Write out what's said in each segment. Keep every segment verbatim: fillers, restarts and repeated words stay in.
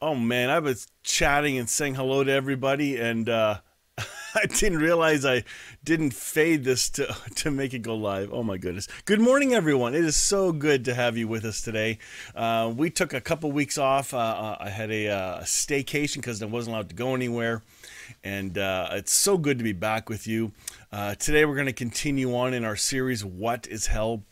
Oh man, I was chatting and saying hello to everybody, and uh, I didn't realize I didn't fade this to, to make it go live. Oh my goodness. Good morning, everyone. It is so good to have you with us today. Uh, we took a couple weeks off. Uh, I had a uh, staycation because I wasn't allowed to go anywhere, and uh, it's so good to be back with you. Uh, today, we're going to continue on in our series, What is Hell?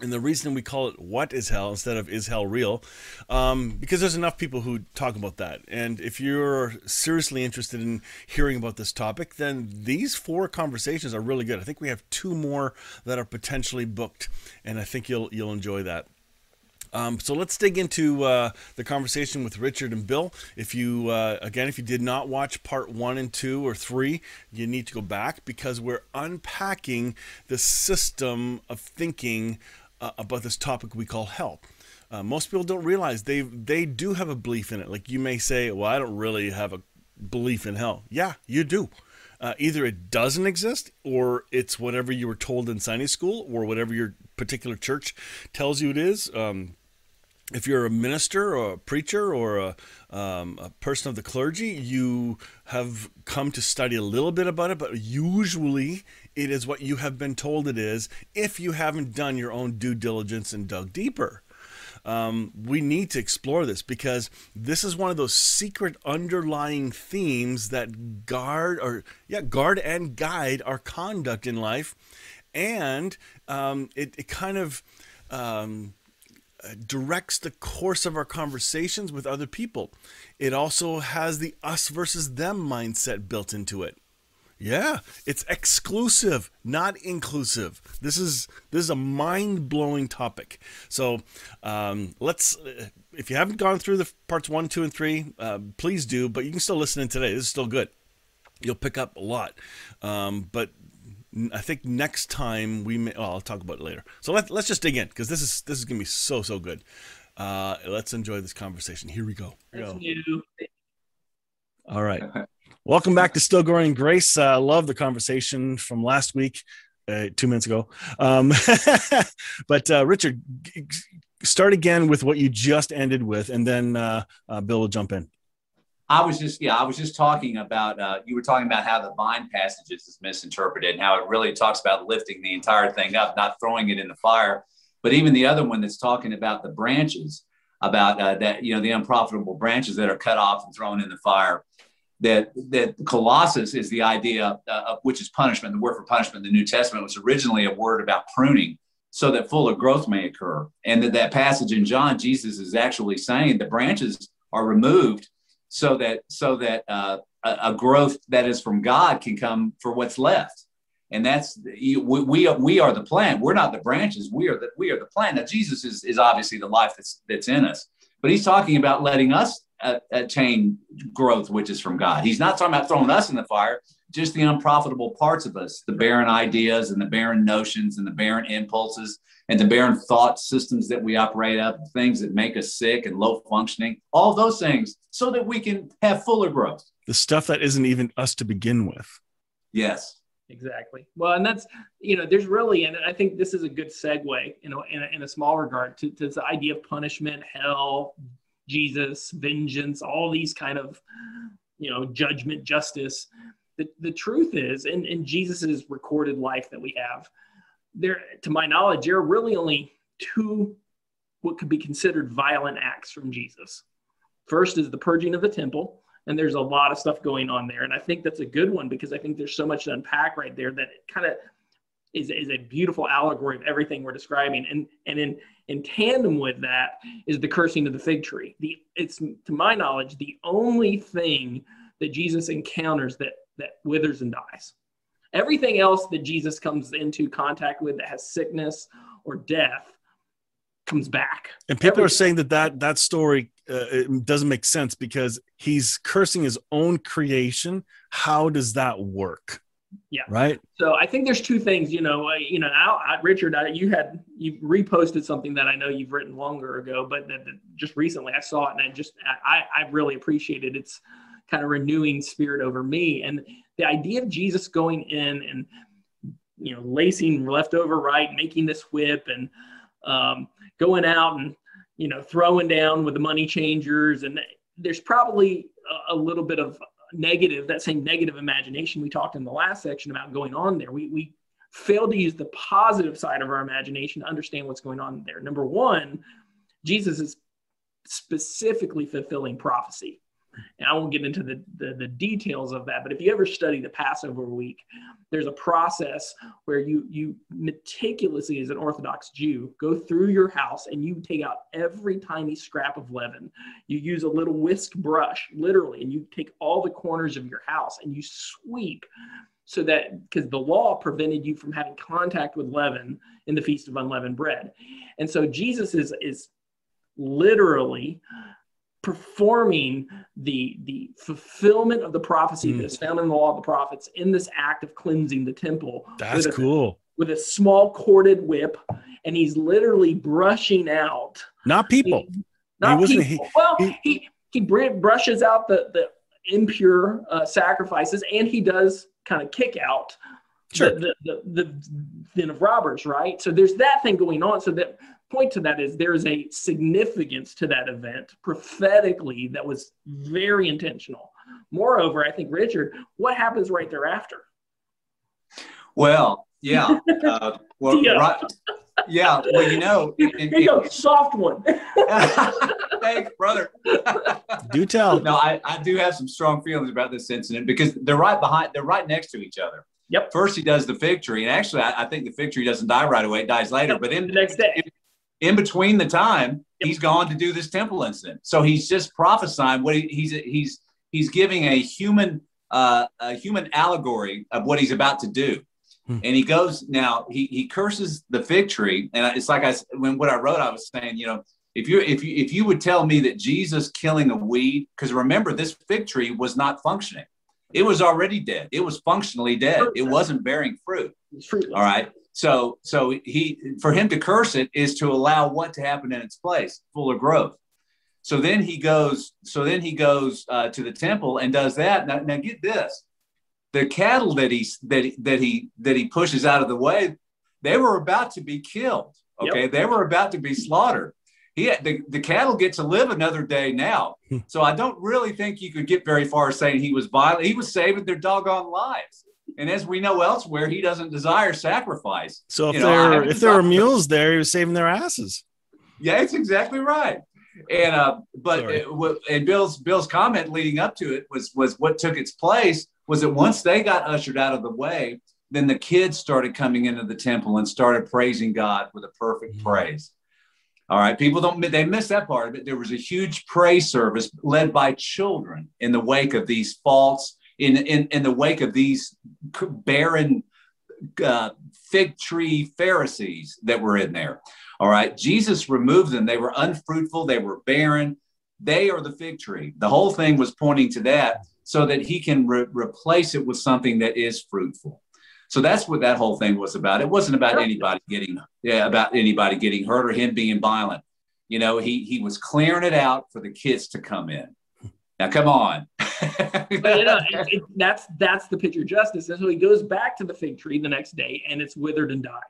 And the reason we call it What is Hell instead of Is Hell Real? Um, because there's enough people who talk about that. And if you're seriously interested in hearing about this topic, then these four conversations are really good. I think we have two more that are potentially booked, and I think you'll you'll enjoy that. Um, so let's dig into uh, the conversation with Richard and Bill. If you, uh, again, if you did not watch part one and two or three, you need to go back because we're unpacking the system of thinking Uh, about this topic we call hell. Uh, most people don't realize they they do have a belief in it. Like you may say, well, I don't really have a belief in hell. Yeah, you do. Uh, either it doesn't exist, or it's whatever you were told in Sunday school, or whatever your particular church tells you it is. Um, if you're a minister or a preacher or a, um, a person of the clergy, you have come to study a little bit about it, but usually it is what you have been told it is if you haven't done your own due diligence and dug deeper. Um, we need to explore this because this is one of those secret underlying themes that guard or yeah, guard and guide our conduct in life. And um, it, it kind of um, directs the course of our conversations with other people. It also has the us versus them mindset built into it. Yeah, it's exclusive, not inclusive. This is this is a mind-blowing topic. So um, let's, if you haven't gone through the parts one, two, and three, uh, please do. But you can still listen in today. This is still good. You'll pick up a lot. Um, but I think next time we may. Oh, I'll talk about it later. So let's let's just dig in because this is this is gonna be so so good. Uh, let's enjoy this conversation. Here we go. Here we go. All right. Welcome back to Still Growing in Grace. I uh, love the conversation from last week, uh, two minutes ago. Um, but uh, Richard, g- start again with what you just ended with, and then uh, uh, Bill will jump in. I was just, yeah, I was just talking about, uh, you were talking about how the vine passages is misinterpreted and how it really talks about lifting the entire thing up, not throwing it in the fire. But even the other one that's talking about the branches, about uh, that, you know, the unprofitable branches that are cut off and thrown in the fire. That that Colossus is the idea uh, of which is punishment. The word for punishment in the New Testament was originally a word about pruning so that fuller growth may occur. And that, that passage in John, Jesus is actually saying the branches are removed so that so that uh, a, a growth that is from God can come for what's left. And that's we we are, we are the plant. We're not the branches. We are the we are the plant. Now Jesus is is obviously the life that's that's in us, but he's talking about letting us attain growth, which is from God. He's not talking about throwing us in the fire, just the unprofitable parts of us, the barren ideas and the barren notions and the barren impulses and the barren thought systems that we operate up, things that make us sick and low functioning, all those things so that we can have fuller growth. The stuff that isn't even us to begin with. Yes. Exactly. Well, and that's, you know, there's really, and I think this is a good segue, you know, in a, in a small regard to, to the idea of punishment, hell, Jesus, vengeance, all these kind of, you know, judgment, justice. The, the truth is, in, in Jesus's recorded life that we have, there, to my knowledge, there are really only two what could be considered violent acts from Jesus. First is the purging of the temple, and there's a lot of stuff going on there. And I think that's a good one because I think there's so much to unpack right there that it kind of is, is a beautiful allegory of everything we're describing. And, and in In tandem with that is the cursing of the fig tree. The, it's, to my knowledge, the only thing that Jesus encounters that, that withers and dies. Everything else that Jesus comes into contact with that has sickness or death comes back. And people Everything. are saying that that, that story uh, it doesn't make sense because he's cursing his own creation. How does that work? Yeah. Right. So I think there's two things, you know, uh, you know, I, I, Richard, I, you had, you reposted something that I know you've written longer ago, but that, that just recently I saw it and I just, I, I really appreciate it. It's kind of renewing spirit over me. And the idea of Jesus going in and, you know, lacing left over, right, making this whip and um, going out and, you know, throwing down with the money changers. And there's probably a, a little bit of negative, that same negative imagination we talked in the last section about going on there. We we fail to use the positive side of our imagination to understand what's going on there. Number one, Jesus is specifically fulfilling prophecy. And I won't get into the, the, the details of that, but if you ever study the Passover week, there's a process where you, you meticulously, as an Orthodox Jew, go through your house and you take out every tiny scrap of leaven. You use a little whisk brush, literally, and you take all the corners of your house and you sweep so that, because the law prevented you from having contact with leaven in the Feast of Unleavened Bread. And so Jesus is, is literally performing the the fulfillment of the prophecy mm. that is found in the law of the prophets in this act of cleansing the temple. That's with a, cool. With a small corded whip, and he's literally brushing out. Not people. He, not he wasn't, people. He, well, he, he, he brushes out the, the impure uh, sacrifices, and he does kind of kick out sure. the, the, the, the den of robbers, right? So there's that thing going on. So that point to that is there is a significance to that event prophetically that was very intentional. Moreover, I think, Richard, what happens right thereafter? Well, yeah. Uh, well, yeah. Right, yeah, well, you know. It, it, Here you it, go, it, soft one. Thanks, brother. Do tell. No, I, I do have some strong feelings about this incident because they're right behind, they're right next to each other. Yep. First, he does the fig tree. And actually, I, I think the fig tree doesn't die right away. It dies later. Yep. But in the next day. It, In between the time, he's gone to do this temple incident. So he's just prophesying what he, he's he's he's giving a human uh, a human allegory of what he's about to do. Hmm. And he goes now he he curses the fig tree, and it's like I when what I wrote I was saying you know if you if you if you would tell me that Jesus killing a weed, because remember this fig tree was not functioning, it was already dead, it was functionally dead, it wasn't bearing fruit. All right. So, so he for him to curse it is to allow what to happen in its place, fuller growth. So then he goes. So then he goes uh, to the temple and does that. Now, now get this: the cattle that he that he, that he that he pushes out of the way, they were about to be killed. Okay, yep. They were about to be slaughtered. He had, the the cattle get to live another day now. So I don't really think you could get very far saying he was violent. He was saving their doggone lives. And as we know elsewhere, he doesn't desire sacrifice. So if, you know, there, if there were mules there, he was saving their asses. Yeah, it's exactly right. And uh, but it, and Bill's Bill's comment leading up to it was was what took its place was that once they got ushered out of the way, then the kids started coming into the temple and started praising God with a perfect mm-hmm. praise. All right, people don't they miss that part of it. There was a huge praise service led by children in the wake of these faults. In, in in the wake of these barren uh, fig tree Pharisees that were in there. All right. Jesus removed them. They were unfruitful. They were barren. They are the fig tree. The whole thing was pointing to that so that he can re- replace it with something that is fruitful. So that's what that whole thing was about. It wasn't about anybody getting yeah, about anybody getting hurt or him being violent. You know, he he was clearing it out for the kids to come in. Now, come on. But, you know, it, it, that's that's the picture of justice. And so he goes back to the fig tree the next day, and it's withered and died.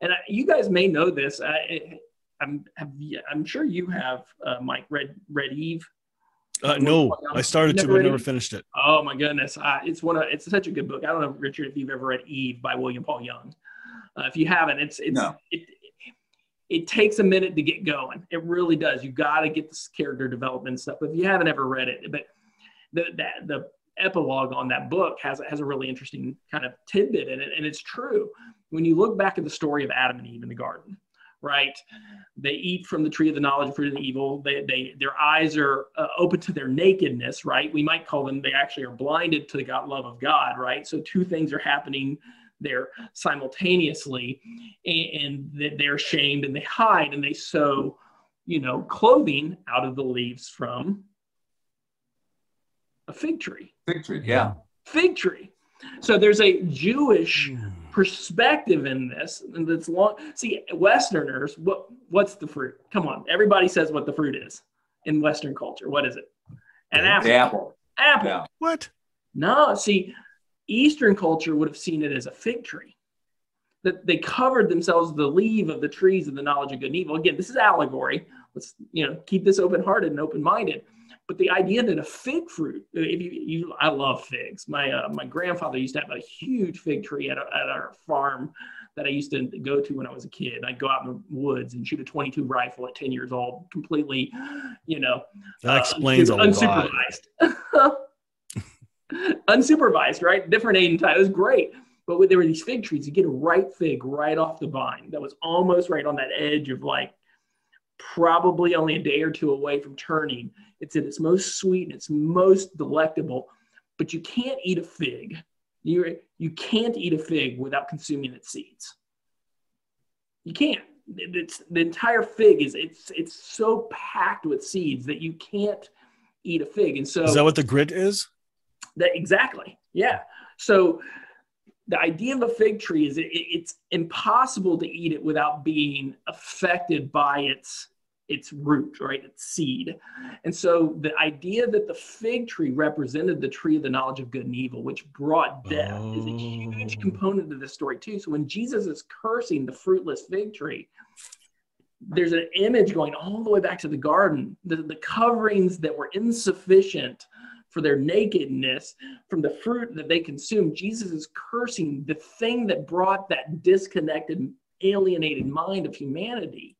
And I, you guys may know this. I, I'm have, I'm sure you have, uh, Mike, read, read Eve. Uh, no, I started to, but never finished it. Oh, my goodness. I, it's one. Of, it's such a good book. I don't know, Richard, if you've ever read Eve by William Paul Young. Uh, if you haven't, it's it's no. it, It takes a minute to get going. It really does. You got to get this character development stuff. But if you haven't ever read it, but the, the the epilogue on that book has has a really interesting kind of tidbit in it, and it's true. When you look back at the story of Adam and Eve in the garden, right? They eat from the tree of the knowledge of fruit and evil. They, they, their eyes are uh, open to their nakedness, right? We might call them, they actually are blinded to the God, love of God, right? So two things are happening there simultaneously, and, and they're shamed and they hide and they sew, you know, clothing out of the leaves from a fig tree. Fig tree, yeah. Fig tree. So there's a Jewish perspective in this, and that's long. See, Westerners, what what's the fruit? Come on, everybody says what the fruit is in Western culture. What is it? An apple. The apple. Apple. Yeah. What? No, see, Eastern culture would have seen it as a fig tree. That they covered themselves with the leaf of the trees of the knowledge of good and evil. Again, this is allegory. Let's you know keep this open-hearted and open-minded. But the idea that a fig fruit, if you, you I love figs. My uh, my grandfather used to have a huge fig tree at, a, at our farm that I used to go to when I was a kid. I'd go out in the woods and shoot a twenty-two rifle at ten years old, completely, you know. That explains uh, unsuper- a lot. Unsupervised. Unsupervised, right? Different age and time. It was great. But when there were these fig trees, you get a ripe fig right off the vine that was almost right on that edge of like, probably only a day or two away from turning. It's at its most sweet and it's most delectable, but you can't eat a fig. You you can't eat a fig without consuming its seeds. You can't. It's the entire fig is it's it's so packed with seeds that you can't eat a fig. And so is that what the grit is? That exactly. Yeah. So the idea of a fig tree is it, it's impossible to eat it without being affected by its its root, right, its seed. And so the idea that the fig tree represented the tree of the knowledge of good and evil, which brought death, oh. is a huge component of this story too. So when Jesus is cursing the fruitless fig tree, there's an image going all the way back to the garden, the, the coverings that were insufficient for their nakedness, from the fruit that they consumed. Jesus is cursing the thing that brought that disconnected, alienated mind of humanity,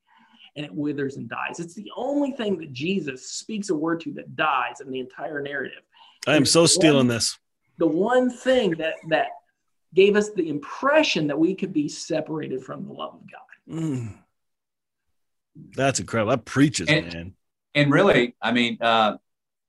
and it withers and dies. It's the only thing that Jesus speaks a word to that dies in the entire narrative. I am so stealing this. The one thing that that gave us the impression that we could be separated from the love of God. Mm. That's incredible. That preaches, and, man. And really, I mean, uh,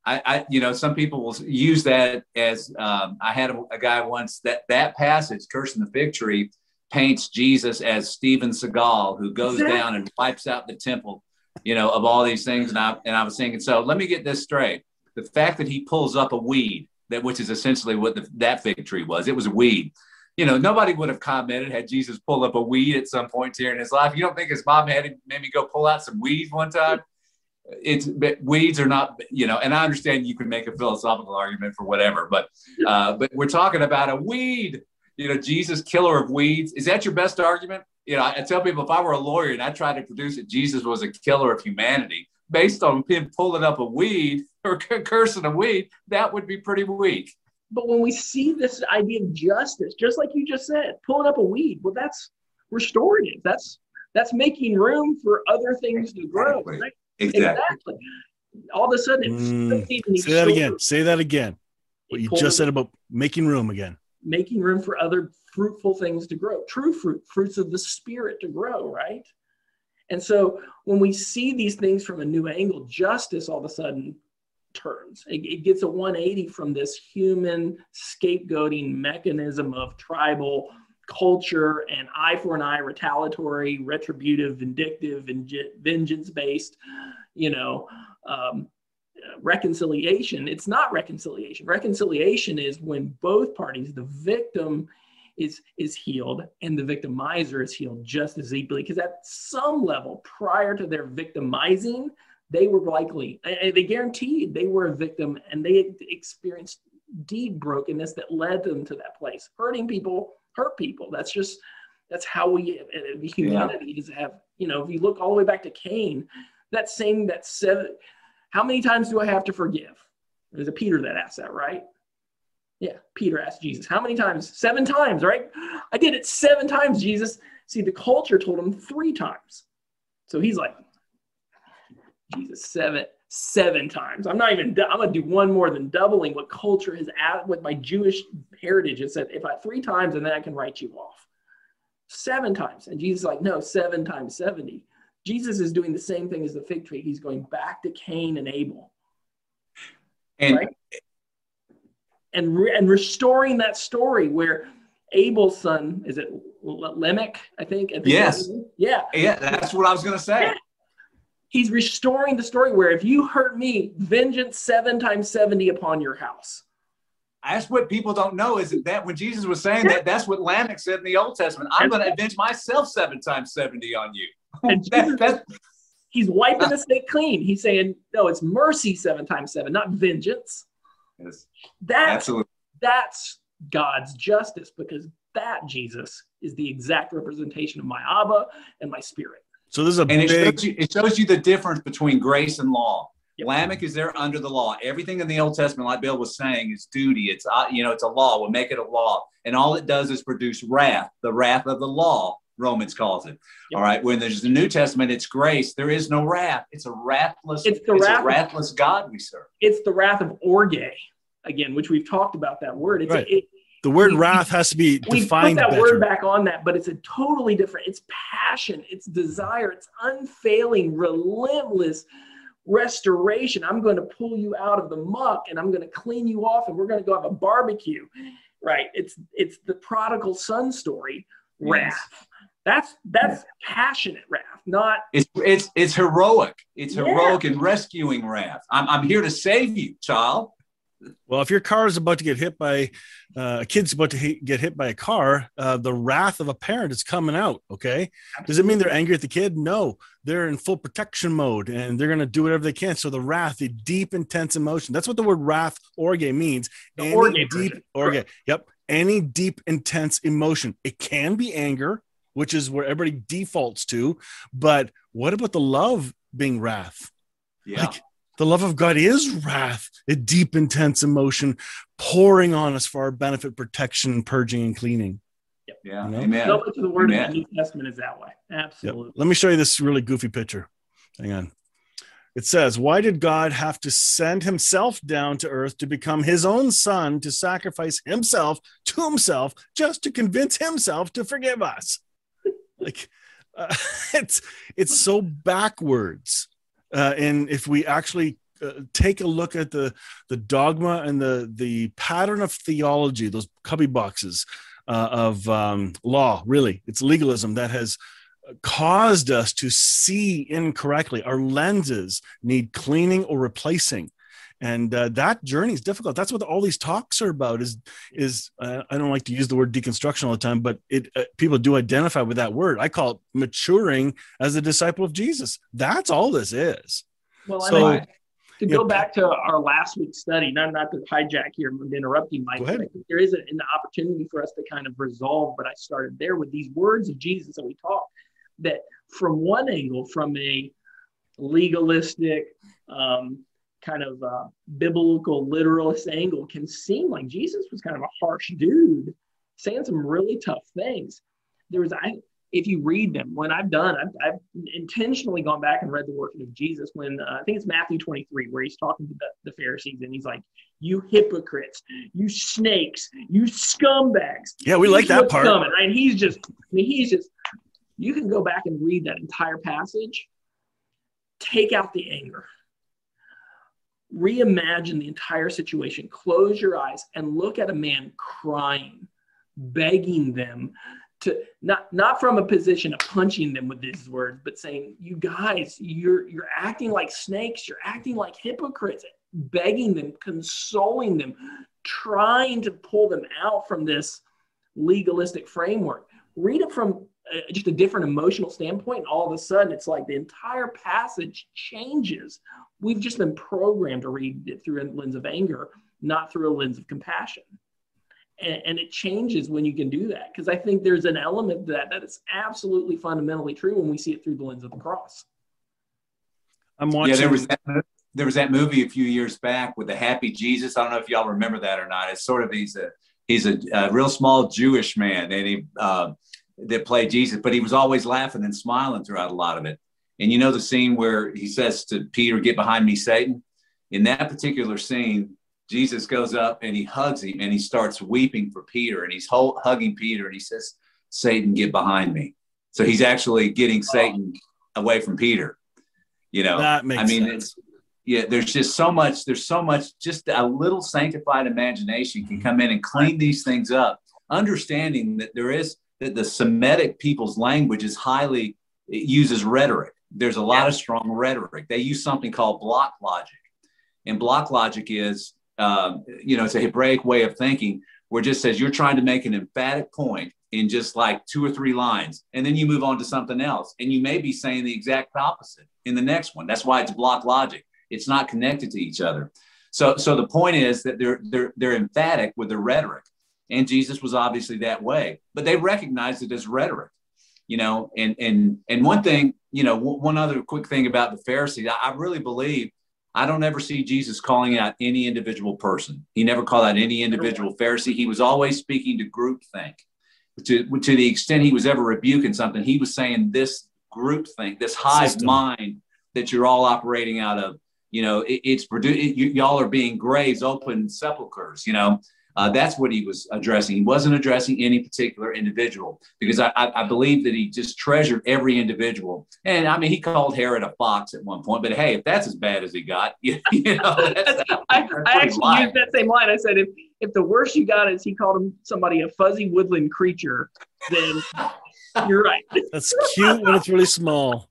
I, I, you know, some people will use that as um, I had a, a guy once that that passage, cursing the fig tree, paints Jesus as Steven Seagal, who goes exactly. down and wipes out the temple, you know, of all these things. And I and I was thinking, so let me get this straight: the fact that he pulls up a weed, that which is essentially what the, that fig tree was, it was a weed. You know, nobody would have commented had Jesus pulled up a weed at some point here in his life. You don't think his mom had made me go pull out some weeds one time? It's but weeds are not, you know, and I understand you can make a philosophical argument for whatever, but uh, but we're talking about a weed, you know, Jesus, killer of weeds. Is that your best argument? You know, I, I tell people if I were a lawyer and I tried to produce it, Jesus was a killer of humanity based on him pulling up a weed or cursing a weed, that would be pretty weak. But when we see this idea of justice, just like you just said, pulling up a weed, well, that's restorative. That's that's making room for other things to grow. Right? Exactly. exactly. All of a sudden, it's mm, say that again. Say that again. What you just said about making room again. Making room for other fruitful things to grow. True fruit, fruits of the Spirit to grow, right? And so when we see these things from a new angle, justice all of a sudden turns. It, it gets a one eighty from this human scapegoating mechanism of tribal culture and eye for an eye, retaliatory, retributive, vindictive, and vengeance-based, you know, um, reconciliation. It's not reconciliation. Reconciliation is when both parties, the victim is is healed and the victimizer is healed just as equally, because at some level prior to their victimizing, they were likely, they guaranteed they were a victim and they experienced deep brokenness that led them to that place. Hurting people hurt people. That's just, that's how we, humanity yeah. is have, you know, if you look all the way back to Cain, that saying that seven, how many times do I have to forgive? There's a Peter that asked that, right? Yeah, Peter asked Jesus, how many times? Seven times, right? I did it seven times, Jesus. See, the culture told him three times. So he's like, Jesus, seven, seven times. I'm not even, I'm going to do one more than doubling what culture has added, what my Jewish heritage has said. If I three times, and then I can write you off. seven times. And Jesus is like, no, seven times seventy. Jesus is doing the same thing as the fig tree. He's going back to Cain and Abel. And, right? and, re and restoring that story where Abel's son, is it Lamech, I think? At the yes. End? Yeah. Yeah, that's what I was going to say. Yeah. He's restoring the story where if you hurt me, vengeance seven times seventy upon your house. That's what people don't know, is that when Jesus was saying that, that's what Lamech said in the Old Testament. I'm going to avenge myself seven times seventy on you. And Jesus, that, he's wiping the slate clean. He's saying, no, it's mercy seven times seven, not vengeance. Yes, that's, absolutely. That's God's justice, because that Jesus is the exact representation of my Abba and my spirit. So this is a and big... it, shows you, it shows you the difference between grace and law. Yep. Lamech is there under the law. Everything in the Old Testament, like Bill was saying, is duty. It's, uh, you know, it's a law. We'll make it a law. And all it does is produce wrath, the wrath of the law, Romans calls it. Yep. All right. When there's the New Testament, it's grace. There is no wrath. It's a wrathless, it's the it's wrath a wrathless of, God we serve. It's the wrath of orge, again, which we've talked about that word. It's right. a, it, the word we, wrath has to be defined. We put that better. word back on that, but it's a totally different. It's passion. It's desire. It's unfailing, relentless restoration. I'm going to pull you out of the muck and I'm going to clean you off and we're going to go have a barbecue, right? It's it's the prodigal son story, wrath. Yes. That's that's yes. passionate wrath, not it's it's it's heroic. It's heroic yeah. and rescuing wrath. I'm I'm here to save you, child. Well, if your car is about to get hit by uh, a kid's about to hit, get hit by a car, uh, the wrath of a parent is coming out. Okay. Does it mean they're angry at the kid? No, they're in full protection mode and they're going to do whatever they can. So the wrath, the deep, intense emotion, that's what the word wrath, orge, means. The orge, deep, orge. Yep. Any deep, intense emotion. It can be anger, which is where everybody defaults to. But what about the love being wrath? Yeah. Like, the love of God is wrath, a deep, intense emotion pouring on us for our benefit, protection, purging, and cleaning. Yep. Yeah, you know? Amen. So much of the word Amen. of the New Testament is that way. Absolutely. Yep. Let me show you this really goofy picture. Hang on. It says, why did God have to send himself down to earth to become his own son, to sacrifice himself to himself, just to convince himself to forgive us? Like, uh, it's it's so backwards. Uh, and if we actually uh, take a look at the, the dogma and the, the pattern of theology, those cubby boxes uh, of um, law, really, it's legalism that has caused us to see incorrectly. Our lenses need cleaning or replacing. And uh, that journey is difficult. That's what all these talks are about is, is uh, I don't like to use the word deconstruction all the time, but it uh, people do identify with that word. I call it maturing as a disciple of Jesus. That's all this is. Well, so, I mean, to go know, back to our last week's study, not, not to hijack here and interrupt you, Mike, I think there is an opportunity for us to kind of resolve, but I started there with these words of Jesus that we taught, that from one angle, from a legalistic, um, kind of uh, biblical literalist angle, can seem like Jesus was kind of a harsh dude saying some really tough things. There was, I, if you read them, when I've done, I've, I've intentionally gone back and read the working of Jesus when uh, I think it's Matthew twenty-three, where he's talking to the, the Pharisees and he's like, you hypocrites, you snakes, you scumbags. Yeah, we like that part. Coming, right? And he's just, I mean, he's just, you can go back and read that entire passage, take out the anger, reimagine the entire situation, close your eyes and look at a man crying, begging them to not, not from a position of punching them with these words, but saying, you guys, you're, you're acting like snakes. You're acting like hypocrites, begging them, consoling them, trying to pull them out from this legalistic framework. Read it from a, just a different emotional standpoint. And all of a sudden it's like the entire passage changes. We've just been programmed to read it through a lens of anger, not through a lens of compassion. And, and it changes when you can do that, because I think there's an element to that that is absolutely fundamentally true when we see it through the lens of the cross. I'm watching. Yeah, there was that, there was that movie a few years back with the Happy Jesus. I don't know if y'all remember that or not. It's sort of, he's a, he's a, a real small Jewish man and he, uh, that played Jesus, but he was always laughing and smiling throughout a lot of it. And you know the scene where he says to Peter, get behind me, Satan? In that particular scene, Jesus goes up and he hugs him and he starts weeping for Peter and he's hugging Peter and he says, Satan, get behind me. So he's actually getting Satan away from Peter. You know, that makes I mean, sense. It's, yeah, there's just so much, there's so much, just a little sanctified imagination can come in and clean these things up. Understanding that there is, that the Semitic people's language is highly, it uses rhetoric. There's a lot yeah. of strong rhetoric. They use something called block logic. And block logic is, um, you know, it's a Hebraic way of thinking where it just says you're trying to make an emphatic point in just like two or three lines, and then you move on to something else. And you may be saying the exact opposite in the next one. That's why it's block logic. It's not connected to each other. So, so the point is that they're, they're, they're emphatic with their rhetoric. And Jesus was obviously that way, but they recognized it as rhetoric, you know, and, and, and one thing, you know, w- one other quick thing about the Pharisees, I, I really believe, I don't ever see Jesus calling out any individual person. He never called out any individual Pharisee. He was always speaking to groupthink. To, to the extent he was ever rebuking something, he was saying this group thing, this hive System. mind that you're all operating out of, you know, it, it's produced, it, you, y'all are being graves, open sepulchers, you know, uh, that's what he was addressing. He wasn't addressing any particular individual because I, I, I believe that he just treasured every individual. And I mean, he called Herod a fox at one point, but hey, if that's as bad as he got, you, you know. That's, that's, I, that's I actually life. used that same line. I said, if, If the worst you got is he called him somebody a fuzzy woodland creature, then you're right. That's cute when it's really small.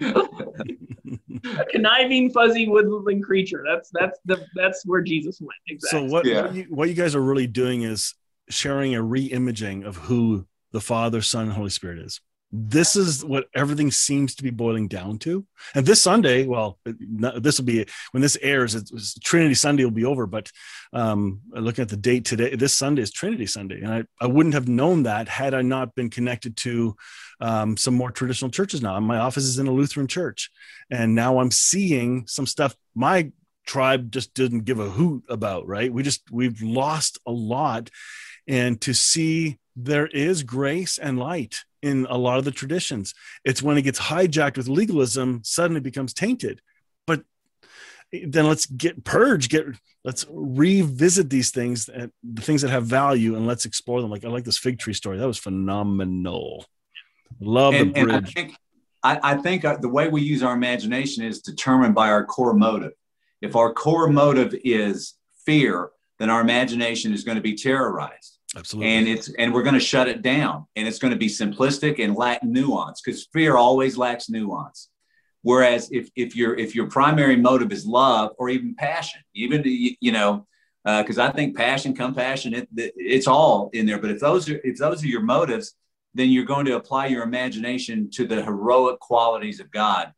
A conniving fuzzy woodland creature. That's that's the that's where Jesus went. Exactly. So what yeah. what, you, what you guys are really doing is sharing a re-imaging of who the Father, Son, and Holy Spirit is. This is what everything seems to be boiling down to. And this Sunday, well, this will be, when this airs, it's Trinity Sunday will be over, but um, looking at the date today, this Sunday is Trinity Sunday. And I, I wouldn't have known that had I not been connected to um, some more traditional churches now. My office is in a Lutheran church. And now I'm seeing some stuff my tribe just didn't give a hoot about, right? We just, we've lost a lot. And to see there is grace and light in a lot of the traditions. It's when it gets hijacked with legalism, suddenly becomes tainted. But then let's get purge, get, let's revisit these things, the things that have value, and let's explore them. Like, I like this fig tree story. That was phenomenal. Love and, the bridge. And I think, I, I think our, the way we use our imagination is determined by our core motive. If our core motive is fear, then our imagination is going to be terrorized. Absolutely. And it's and we're going to shut it down, and it's going to be simplistic and lack nuance, because fear always lacks nuance. Whereas if if your if your primary motive is love or even passion, even you know, because uh, I think passion, compassion, it, it's all in there. But if those are, if those are your motives, then you're going to apply your imagination to the heroic qualities of God,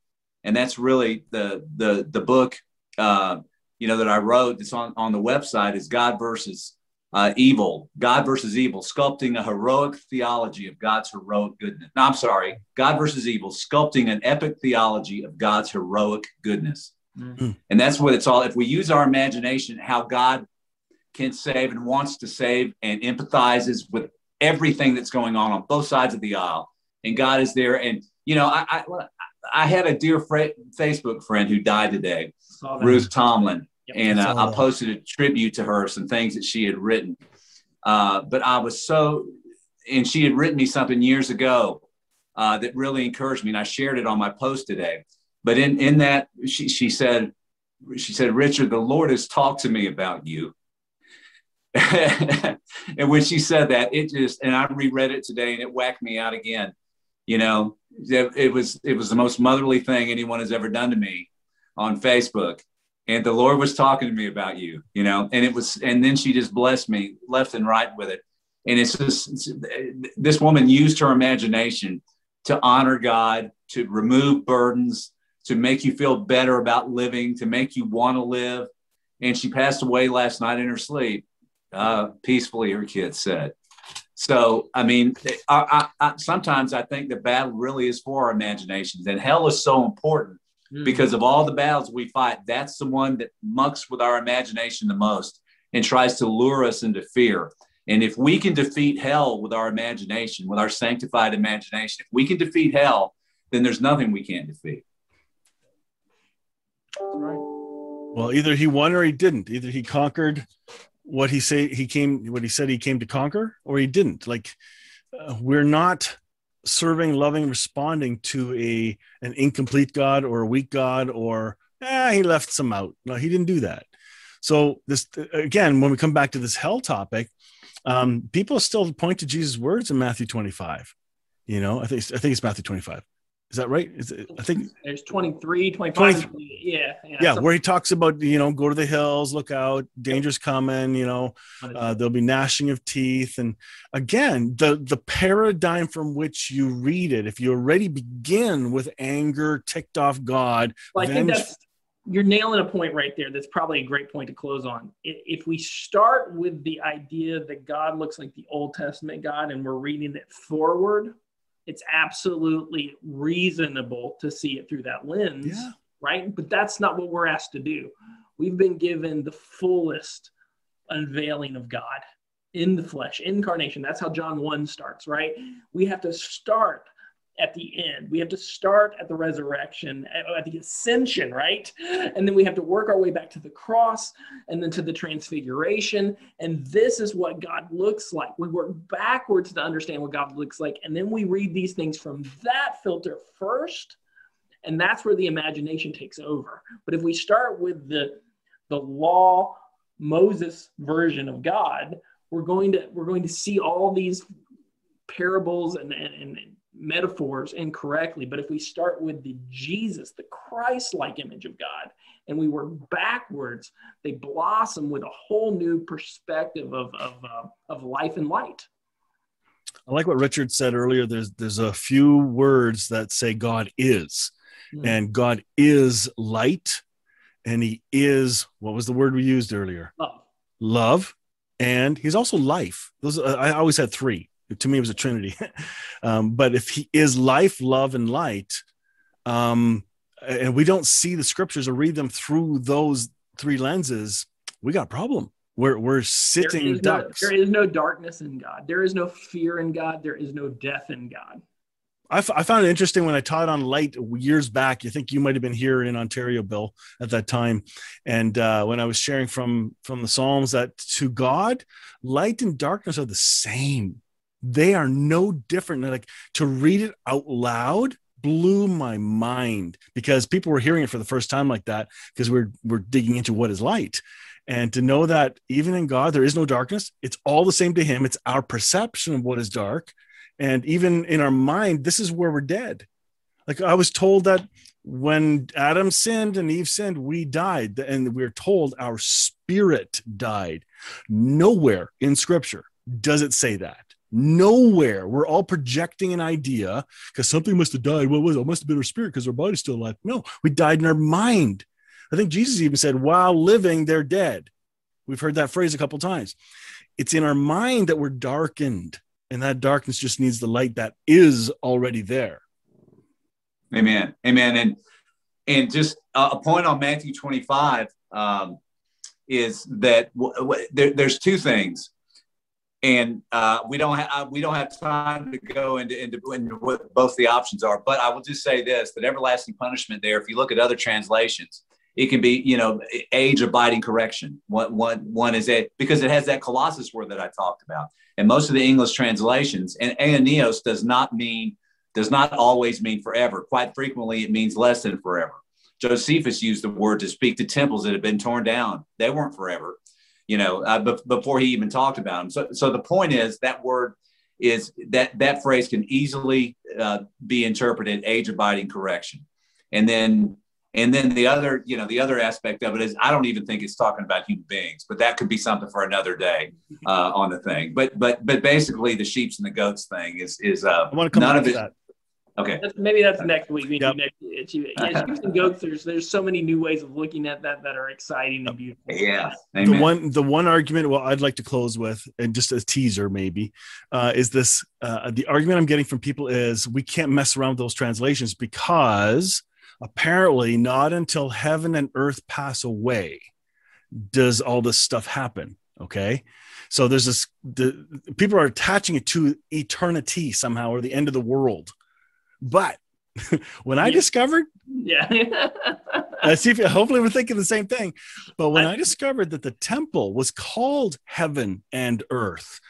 and that's really the the the book uh, you know that I wrote that's on on the website is God versus. Uh, evil, God versus evil, sculpting a heroic theology of God's heroic goodness. No, I'm sorry. God versus evil, sculpting an epic theology of God's heroic goodness. Mm-hmm. And that's what it's all. If we use our imagination, how God can save and wants to save and empathizes with everything that's going on on both sides of the aisle. And God is there. And, you know, I I, I had a dear fr- Facebook friend who died today, Ruth Tomlin. Yep, and uh, I posted a tribute to her, some things that she had written. Uh, but I was so, and she had written me something years ago uh, that really encouraged me. And I shared it on my post today. But in, in that, she, she said, she said, Richard, the Lord has talked to me about you. And when she said that, it just, and I reread it today and it whacked me out again. You know, it, it was, it was the most motherly thing anyone has ever done to me on Facebook. And the Lord was talking to me about you, you know, and it was, and then she just blessed me left and right with it. And it's just, it's, this woman used her imagination to honor God, to remove burdens, to make you feel better about living, to make you want to live. And she passed away last night in her sleep, uh, peacefully, her kids said. So, I mean, I, I, I, sometimes I think the battle really is for our imaginations, and hell is so important. Because of all the battles we fight, that's the one that mucks with our imagination the most and tries to lure us into fear. And if we can defeat hell with our imagination, with our sanctified imagination, if we can defeat hell, then there's nothing we can't defeat. Right. Well, either he won or he didn't. Either he conquered what he say he came, what he said he came to conquer, or he didn't. Like uh, we're not serving, loving, responding to a an incomplete God or a weak God or eh, he left some out. No, he didn't do that. So this, again, when we come back to this hell topic, um, people still point to Jesus' words in Matthew twenty-five. You know, I think I think it's Matthew twenty-five. Is that right? Is it, I think there's twenty-three, twenty-five. twenty, yeah. Yeah. yeah so. Where he talks about, you know, go to the hills, look out, danger's coming, you know, uh, there'll be gnashing of teeth. And again, the, the paradigm from which you read it, if you already begin with anger, ticked off God. Well, I think that's, you're nailing a point right there. That's probably a great point to close on. If we start with the idea that God looks like the Old Testament God and we're reading it forward, it's absolutely reasonable to see it through that lens, yeah. right? But that's not what we're asked to do. We've been given the fullest unveiling of God in the flesh, incarnation. That's how John one starts, right? We have to start at the end. We have to start at the resurrection, at the ascension, right? And then we have to work our way back to the cross and then to the transfiguration. And this is what God looks like. We work backwards to understand what God looks like. And then we read these things from that filter first. And that's where the imagination takes over. But if we start with the, the law, Moses version of God, we're going to, we're going to see all these parables and, and, and metaphors incorrectly. But if we start with the Jesus, the Christ-like image of God, and we work backwards, they blossom with a whole new perspective of, of, uh, of life and light. I like what Richard said earlier. There's, there's a few words that say God is, mm. and God is light, and he is, what was the word we used earlier? Love. Love, and he's also life. Those, uh, I always had three. To me, it was a trinity. Um, but if he is life, love, and light, um, and we don't see the scriptures or read them through those three lenses, we got a problem. We're, we're sitting there ducks. No, there is no darkness in God. There is no fear in God. There is no death in God. I, f- I found it interesting when I taught on light years back. I think you might have been here in Ontario, Bill, at that time. And uh, when I was sharing from, from the Psalms that to God, light and darkness are the same. They are no different. Like, to read it out loud blew my mind, because people were hearing it for the first time like that, because we're we're digging into what is light. And to know that even in God, there is no darkness. It's all the same to him. It's our perception of what is dark. And even in our mind, this is where we're dead. Like, I was told that when Adam sinned and Eve sinned, we died. And we're told our spirit died. Nowhere in scripture does it say that. Nowhere. We're all projecting an idea because something must have died. What was it? It must have been our spirit because our body's still alive. No, we died in our mind. I think Jesus even said, while living, they're dead. We've heard that phrase a couple times. It's in our mind that we're darkened, and that darkness just needs the light that is already there. Amen. Amen. And and just a point on Matthew twenty-five um, is that w- w- there, there's two things. And uh, we don't have we don't have time to go into, into, into what both the options are. But I will just say this: that everlasting punishment there. If you look at other translations, it can be, you know, age abiding correction. One one one is it because it has that Colossus word that I talked about. And most of the English translations, and aionios does not mean does not always mean forever. Quite frequently, it means less than forever. Josephus used the word to speak to temples that had been torn down. They weren't forever. You know, uh, b- before he even talked about them. So, so the point is that word is that that phrase can easily uh, be interpreted age-abiding correction. And then, and then the other, you know, the other aspect of it is I don't even think it's talking about human beings, but that could be something for another day uh, on the thing. But, but, but basically, the sheeps and the goats thing is is uh, I want to come none of it. That. Okay, that's, maybe that's next week. Maybe yep. next, it's, yeah, sheeps and goats. There's there's so many new ways of looking at that that are exciting and beautiful. Yeah, amen. the one the one argument. Well, I'd like to close with, and just a teaser maybe, uh, is this uh, the argument I'm getting from people is we can't mess around with those translations because apparently not until heaven and earth pass away does all this stuff happen. Okay, so there's this the people are attaching it to eternity somehow or the end of the world. But when I yeah. discovered, yeah, I see if you, hopefully we're thinking the same thing. But when I, I discovered that the temple was called heaven and earth,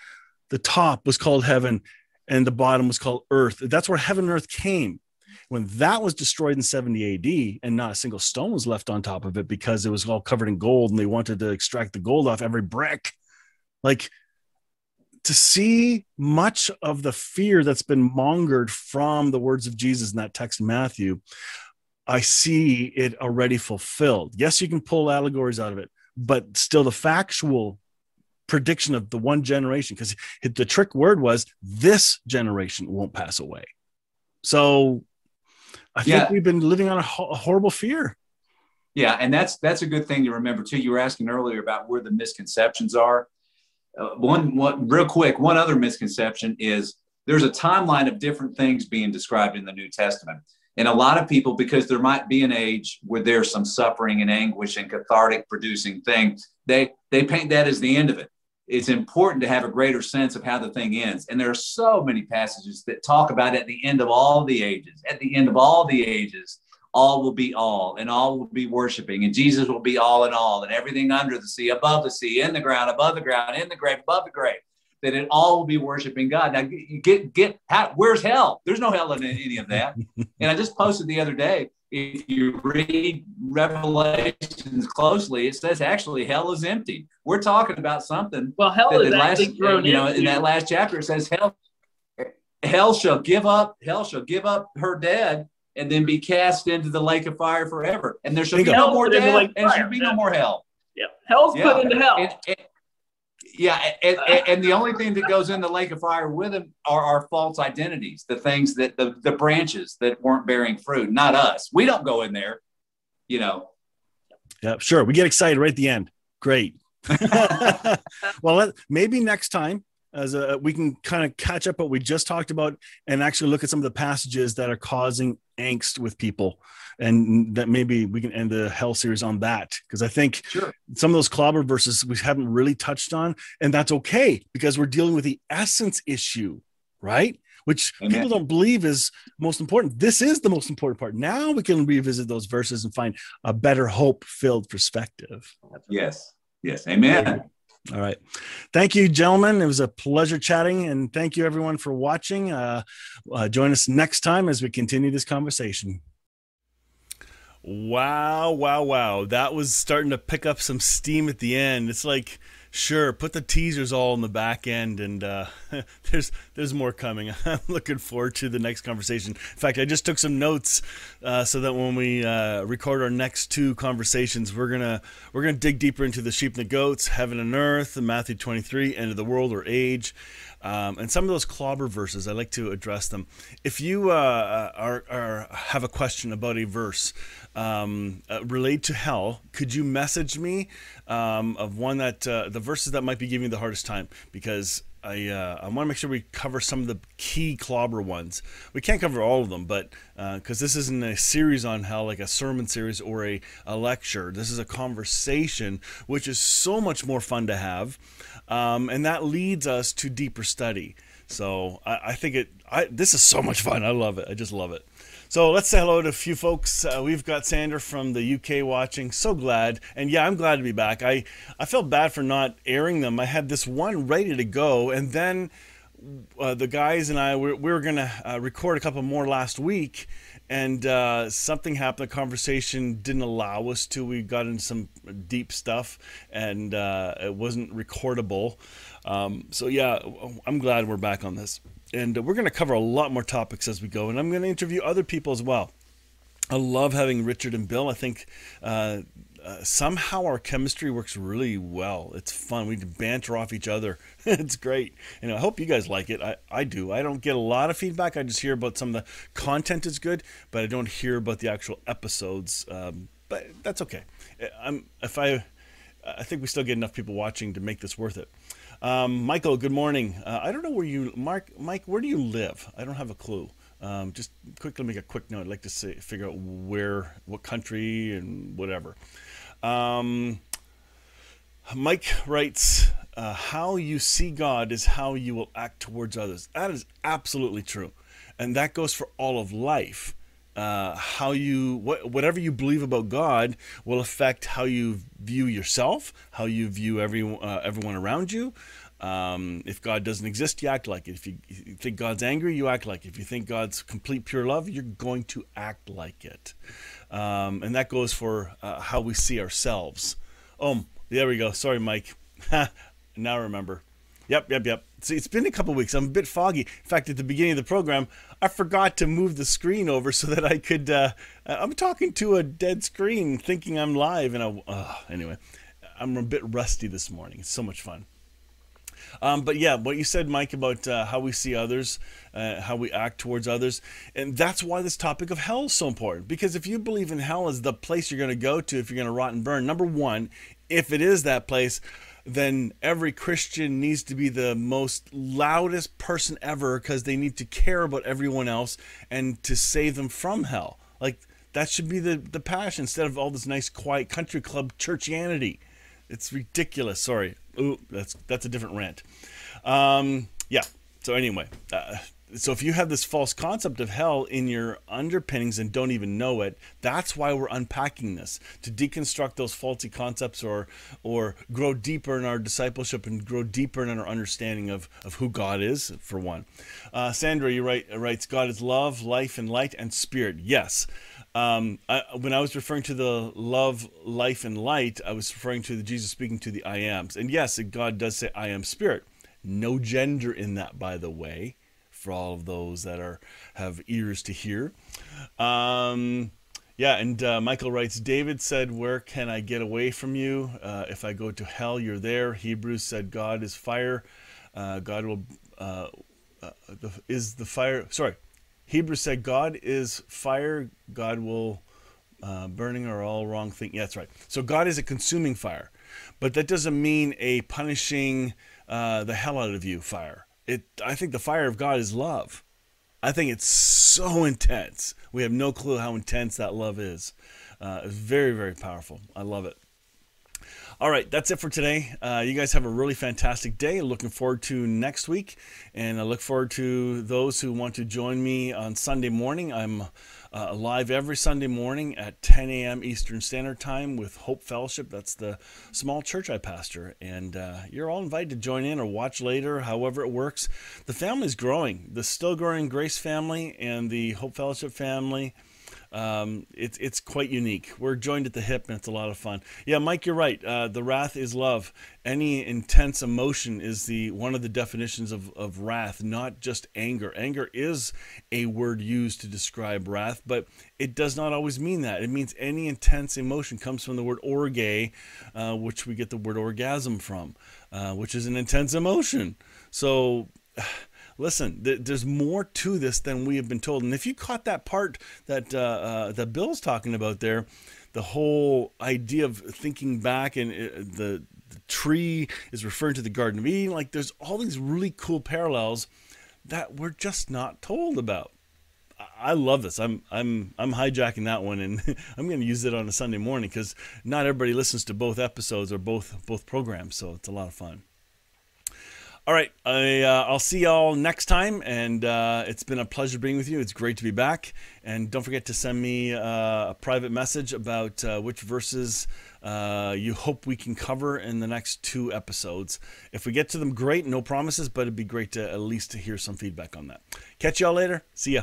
the top was called heaven and the bottom was called earth. That's where heaven and earth came. When that was destroyed in seventy A D and not a single stone was left on top of it because it was all covered in gold and they wanted to extract the gold off every brick. Like, to see much of the fear that's been mongered from the words of Jesus in that text in Matthew, I see it already fulfilled. Yes, you can pull allegories out of it, but still the factual prediction of the one generation, because the trick word was this generation won't pass away. So I think yeah. we've been living on a, ho- a horrible fear. Yeah. And that's, that's a good thing to remember too. You were asking earlier about where the misconceptions are. Uh, one, one real quick, one other misconception is there's a timeline of different things being described in the New Testament. And a lot of people, because there might be an age where there's some suffering and anguish and cathartic producing things, they, they paint that as the end of it. It's important to have a greater sense of how the thing ends. And there are so many passages that talk about at the end of all the ages, at the end of all the ages, all will be all, and all will be worshiping, and Jesus will be all in all, and everything under the sea, above the sea, in the ground, above the ground, in the grave, above the grave, that it all will be worshiping God. Now, get, get, how, where's hell? There's no hell in any of that. And I just posted the other day, if you read Revelations closely, it says actually hell is empty. We're talking about something. Well, hell is actually thrown in. You know, in that last chapter, it says hell, hell shall give up, hell shall give up her dead, and then be cast into the lake of fire forever. And there shall be no more death, and there shall be no more hell. Yeah, hell's put into hell. And, and, yeah, and, and, and the only thing that goes in the lake of fire with them are our false identities, the things that the, the branches that weren't bearing fruit, not us. We don't go in there, you know. Yeah, sure. We get excited right at the end. Great. Well, let, maybe next time, as a, we can kind of catch up what we just talked about and actually look at some of the passages that are causing angst with people, and that maybe we can end the hell series on that, because I think sure. some of those clobber verses we haven't really touched on, and that's okay because we're dealing with the essence issue, right? Which Amen. People don't believe is most important. This is the most important part. Now we can revisit those verses and find a better hope-filled perspective. Yes. Yes. Amen. All right. Thank you, gentlemen. It was a pleasure chatting, and thank you everyone for watching. Uh, uh, join us next time as we continue this conversation. Wow, wow, wow. That was starting to pick up some steam at the end. It's like, sure, put the teasers all in the back end, and uh, there's there's more coming. I'm looking forward to the next conversation. In fact, I just took some notes uh, so that when we uh, record our next two conversations, we're gonna we're gonna dig deeper into the sheep and the goats, heaven and earth, Matthew twenty-three, end of the world or age, um, and some of those clobber verses. I like to address them. If you uh, are, are have a question about a verse um, uh, related to hell, could you message me um, of one that uh, the verses that might be giving you the hardest time, because I uh, I want to make sure we cover some of the key clobber ones. We can't cover all of them, but because uh, this isn't a series on hell, like a sermon series or a, a lecture. This is a conversation, which is so much more fun to have, um, and that leads us to deeper study. So I, I think it. I, this is so much fun. I love it. I just love it. So let's say hello to a few folks. Uh, we've got Sandra from the U K watching. So glad. And yeah, I'm glad to be back. I, I felt bad for not airing them. I had this one ready to go. And then uh, the guys and I, we, we were going to uh, record a couple more last week. And uh, something happened. The conversation didn't allow us to. We got into some deep stuff, and uh, it wasn't recordable. Um, so yeah, I'm glad we're back on this. And we're going to cover a lot more topics as we go. And I'm going to interview other people as well. I love having Richard and Bill. I think uh, uh, somehow our chemistry works really well. It's fun. We banter off each other. It's great. And I hope you guys like it. I, I do. I don't get a lot of feedback. I just hear about some of the content is good, but I don't hear about the actual episodes. Um, but that's okay. I'm, if I, I think we still get enough people watching to make this worth it. Um, Michael, good morning. Uh, I don't know where you, Mark, Mike, where do you live? I don't have a clue. Um, just quickly make a quick note. I'd like to say, figure out where, what country and whatever. Um, Mike writes, uh, how you see God is how you will act towards others. That is absolutely true. And that goes for all of life. Uh, how you, what, whatever you believe about God will affect how you view yourself, how you view every, uh, everyone around you, Um, if God doesn't exist, you act like it. If you think God's angry, you act like it. If you think God's complete pure love, you're going to act like it. Um, and that goes for uh, how we see ourselves. Oh, there we go. Sorry, Mike. Now remember. Yep, yep, yep. See, it's been a couple weeks. I'm a bit foggy. In fact, at the beginning of the program, I forgot to move the screen over so that I could... Uh, I'm talking to a dead screen thinking I'm live. and I, uh, Anyway, I'm a bit rusty this morning. It's so much fun. Um, but yeah, what you said, Mike, about uh, how we see others, uh, how we act towards others. And that's why this topic of hell is so important. Because if you believe in hell as the place you're going to go to if you're going to rot and burn, number one, if it is that place... then every Christian needs to be the most loudest person ever, because they need to care about everyone else and to save them from hell. Like, that should be the, the passion, instead of all this nice, quiet country club churchianity. It's ridiculous. Sorry. Ooh, that's that's a different rant. Um, yeah. So anyway, uh, so if you have this false concept of hell in your underpinnings and don't even know it, that's why we're unpacking this, to deconstruct those faulty concepts, or or grow deeper in our discipleship and grow deeper in our understanding of, of who God is, for one. Uh, Sandra, you write, writes, God is love, life, and light, and spirit. Yes. Um, I, when I was referring to the love, life, and light, I was referring to the Jesus speaking to the I ams. And yes, God does say, I am spirit. No gender in that, by the way, for all of those that are have ears to hear. Um, yeah, and uh, Michael writes, David said, where can I get away from you? Uh, if I go to hell, you're there. Hebrews said, God is fire. Uh, God will, uh, uh, the, is the fire, sorry. Hebrews said, God is fire. God will, uh, burning or all wrong thing. Yeah, that's right. So God is a consuming fire, but that doesn't mean a punishing uh, the hell out of you fire. It, I think the fire of God is love. I think it's so intense. We have no clue how intense that love is. Uh, it's very, very powerful. I love it. All right, that's it for today. Uh, you guys have a really fantastic day. Looking forward to next week. And I look forward to those who want to join me on Sunday morning. I'm uh, live every Sunday morning at ten a.m. Eastern Standard Time with Hope Fellowship. That's the small church I pastor. And uh, you're all invited to join in or watch later, however it works. The family's growing. The Still Growing Grace family and the Hope Fellowship family. Um, it's, it's quite unique. We're joined at the hip, and it's a lot of fun. Yeah, Mike, you're right. Uh, the wrath is love. Any intense emotion is the, one of the definitions of, of wrath, not just anger. Anger is a word used to describe wrath, but it does not always mean that. It means any intense emotion. Comes from the word orge, uh, which we get the word orgasm from, uh, which is an intense emotion. So, listen, th- there's more to this than we have been told. And if you caught that part that uh, uh, that Bill's talking about there, the whole idea of thinking back, and uh, the, the tree is referring to the Garden of Eden. Like, there's all these really cool parallels that we're just not told about. I, I love this. I'm I'm I'm hijacking that one, and I'm going to use it on a Sunday morning, because not everybody listens to both episodes or both both programs. So it's a lot of fun. All right, I, uh, I'll see y'all next time, and uh, it's been a pleasure being with you. It's great to be back, and don't forget to send me uh, a private message about uh, which verses uh, you hope we can cover in the next two episodes. If we get to them, great, no promises, but it'd be great to at least to hear some feedback on that. Catch y'all later. See ya.